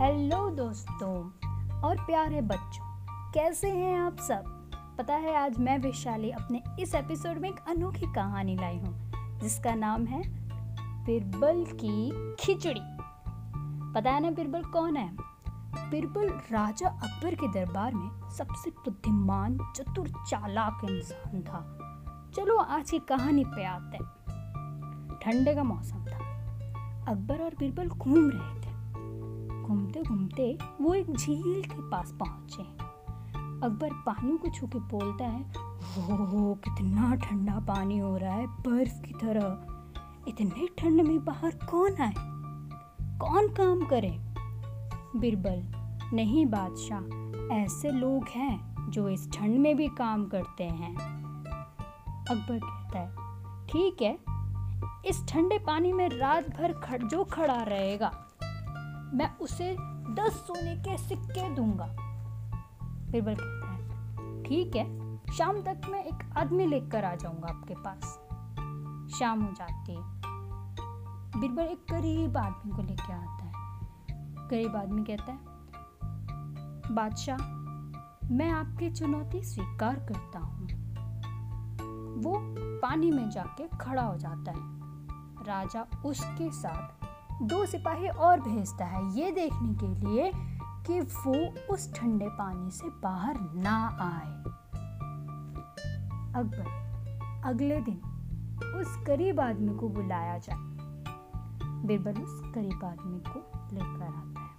Hello दोस्तों और प्यारे बच्चों, कैसे हैं आप सब। पता है, आज मैं वैशाली अपने इस एपिसोड में एक अनोखी कहानी लाई हूँ जिसका नाम है बिरबल की खिचड़ी। पता है ना बिरबल कौन है। बिरबल राजा अकबर के दरबार में सबसे बुद्धिमान, चतुर, चालाक इंसान था। चलो आज की कहानी पे आते हैं। ठंडे का मौसम था। अकबर और बिरबल घूम रहे थे। घूमते घूमते वो एक झील के पास पहुंचे। अकबर पानी को छू के बोलता है, ओह कितना ठंडा पानी हो रहा है, बर्फ की तरह। इतने ठंड में बाहर कौन आए, कौन काम करे। बिरबल, नहीं बादशाह, ऐसे लोग हैं जो इस ठंड में भी काम करते हैं। अकबर कहता है, ठीक है, इस ठंडे पानी में रात भर जो खड़ा रहेगा मैं उसे 10 सोने के सिक्के दूंगा। बिरबल कहता है, ठीक है, शाम तक मैं एक आदमी लेकर आ जाऊंगा आपके पास। शाम हो जाती है। बिरबल एक गरीब आदमी को लेकर आता है। गरीब आदमी कहता है, बादशाह मैं आपकी चुनौती स्वीकार करता हूँ। वो पानी में जाके खड़ा हो जाता है। राजा उसके साथ 2 सिपाही और भेजता है ये देखने के लिए कि वो उस ठंडे पानी से बाहर ना आए। अकबर, अगले दिन उस गरीब आदमी को बुलाया जाए। बिरबल उस गरीब आदमी को लेकर आता है।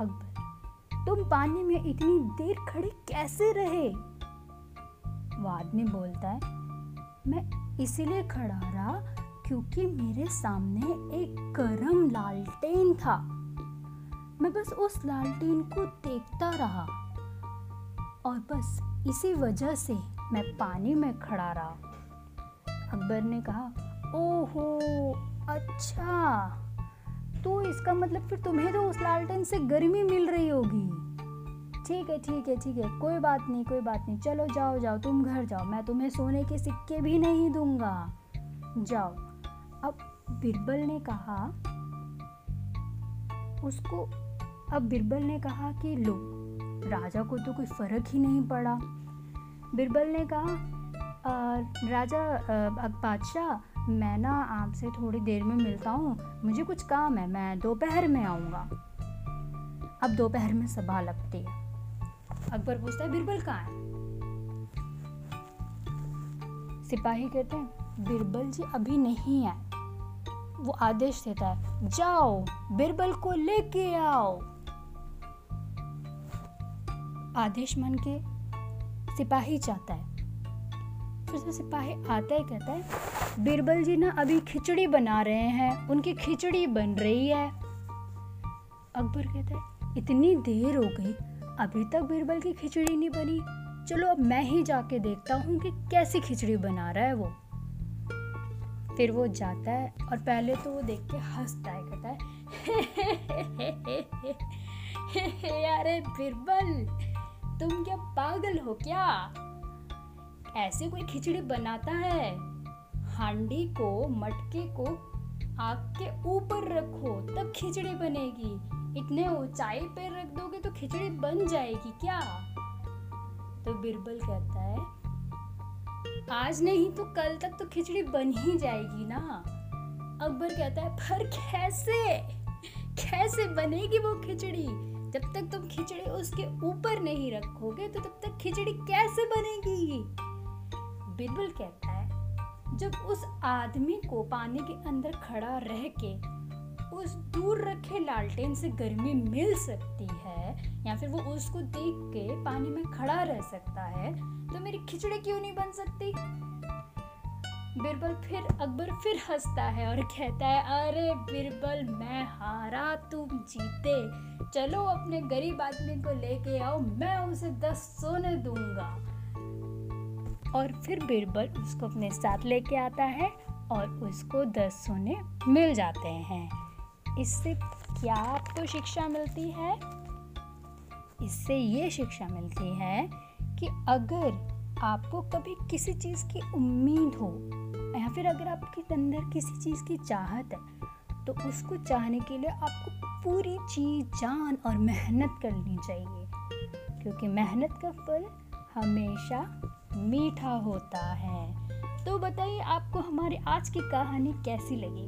अकबर, तुम पानी में इतनी देर खड़े कैसे रहे। वो आदमी बोलता है, मैं इसीलिए खड़ा रहा क्योंकि मेरे सामने एक गरम लालटेन था। मैं बस उस लालटेन को देखता रहा और बस इसी वजह से मैं पानी में खड़ा रहा। अकबर ने कहा, ओहो अच्छा, तो इसका मतलब फिर तुम्हें तो उस लालटेन से गर्मी मिल रही होगी। ठीक है ठीक है ठीक है, कोई बात नहीं कोई बात नहीं, चलो जाओ जाओ, तुम घर जाओ, मैं तुम्हें सोने के सिक्के भी नहीं दूंगा, जाओ। अब बिरबल ने कहा कि लो, राजा को तो कोई फर्क ही नहीं पड़ा। बिरबल ने कहा, बादशाह मैं ना आपसे थोड़ी देर में मिलता हूँ, मुझे कुछ काम है, मैं दोपहर में आऊँगा। अब दोपहर में सभा लगती है। अकबर पूछता है, बिरबल कहाँ है। सिपाही कहते हैं, बिरबल जी अभी नहीं आए। वो आदेश देता है, जाओ बिरबल को लेके आओ। आदेश मान के सिपाही जाता है। फिर सिपाही आता है, कहता है, बिरबल जी ना अभी खिचड़ी बना रहे हैं, उनकी खिचड़ी बन रही है। अकबर कहता है, इतनी देर हो गई, अभी तक बिरबल की खिचड़ी नहीं बनी, चलो अब मैं ही जाके देखता हूँ कि कैसी खिचड़ी बना रहा है वो। फिर वो जाता है और पहले तो वो देख के हंसता है, कहता है, अरे बिरबल तुम क्या पागल हो क्या, ऐसे कोई खिचड़ी बनाता है। हांडी को, मटके को आग के ऊपर रखो तब खिचड़ी बनेगी, इतने ऊंचाई पे रख दोगे तो खिचड़ी बन जाएगी क्या। तो बिरबल कहता है, आज नहीं तो कल तक तो खिचड़ी बन ही जाएगी ना। अकबर कहता है, पर कैसे बनेगी वो खिचड़ी, जब तक तुम खिचड़ी उसके ऊपर नहीं रखोगे तो तब तक खिचड़ी कैसे बनेगी। बिरबल कहता है, जब उस आदमी को पानी के अंदर खड़ा रह के उस दूर रखे लालटेन से गर्मी मिल सकती है या फिर वो उसको देख के पानी में खड़ा रह सकता है, तो मेरी खिचड़ी क्यों नहीं बन सकती। बिरबल फिर अकबर फिर हंसता है और कहता है, अरे बिरबल मैं हारा तुम जीते, चलो अपने गरीब आदमी को लेके आओ, मैं उसे 10 सोने दूंगा। और फिर बिरबल उसको अपने साथ लेके आता है और उसको 10 सोने मिल जाते हैं। इससे क्या आपको शिक्षा मिलती है। इससे ये शिक्षा मिलती है कि अगर आपको कभी किसी चीज़ की उम्मीद हो या फिर अगर आपके अंदर किसी चीज़ की चाहत है तो उसको चाहने के लिए आपको पूरी चीज़ जान और मेहनत करनी चाहिए, क्योंकि मेहनत का फल हमेशा मीठा होता है। तो बताइए आपको हमारी आज की कहानी कैसी लगी।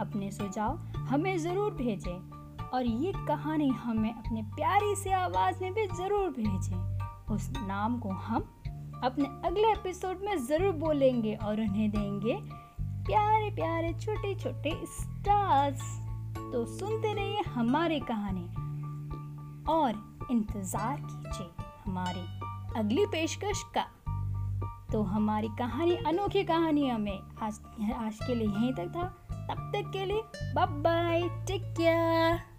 अपने सुझाव हमें ज़रूर भेजें और ये कहानी हमें अपने प्यारी से आवाज़ में भी ज़रूर भेजें। उस नाम को हम अपने अगले एपिसोड में ज़रूर बोलेंगे और उन्हें देंगे प्यारे प्यारे छोटे छोटे स्टार्स। तो सुनते रहिए हमारी कहानी और इंतज़ार कीजिए हमारी अगली पेशकश का। तो हमारी कहानी अनोखी कहानियों में आज के लिए यहीं तक था। तब तक के लिए बाय बाय, टेक केयर।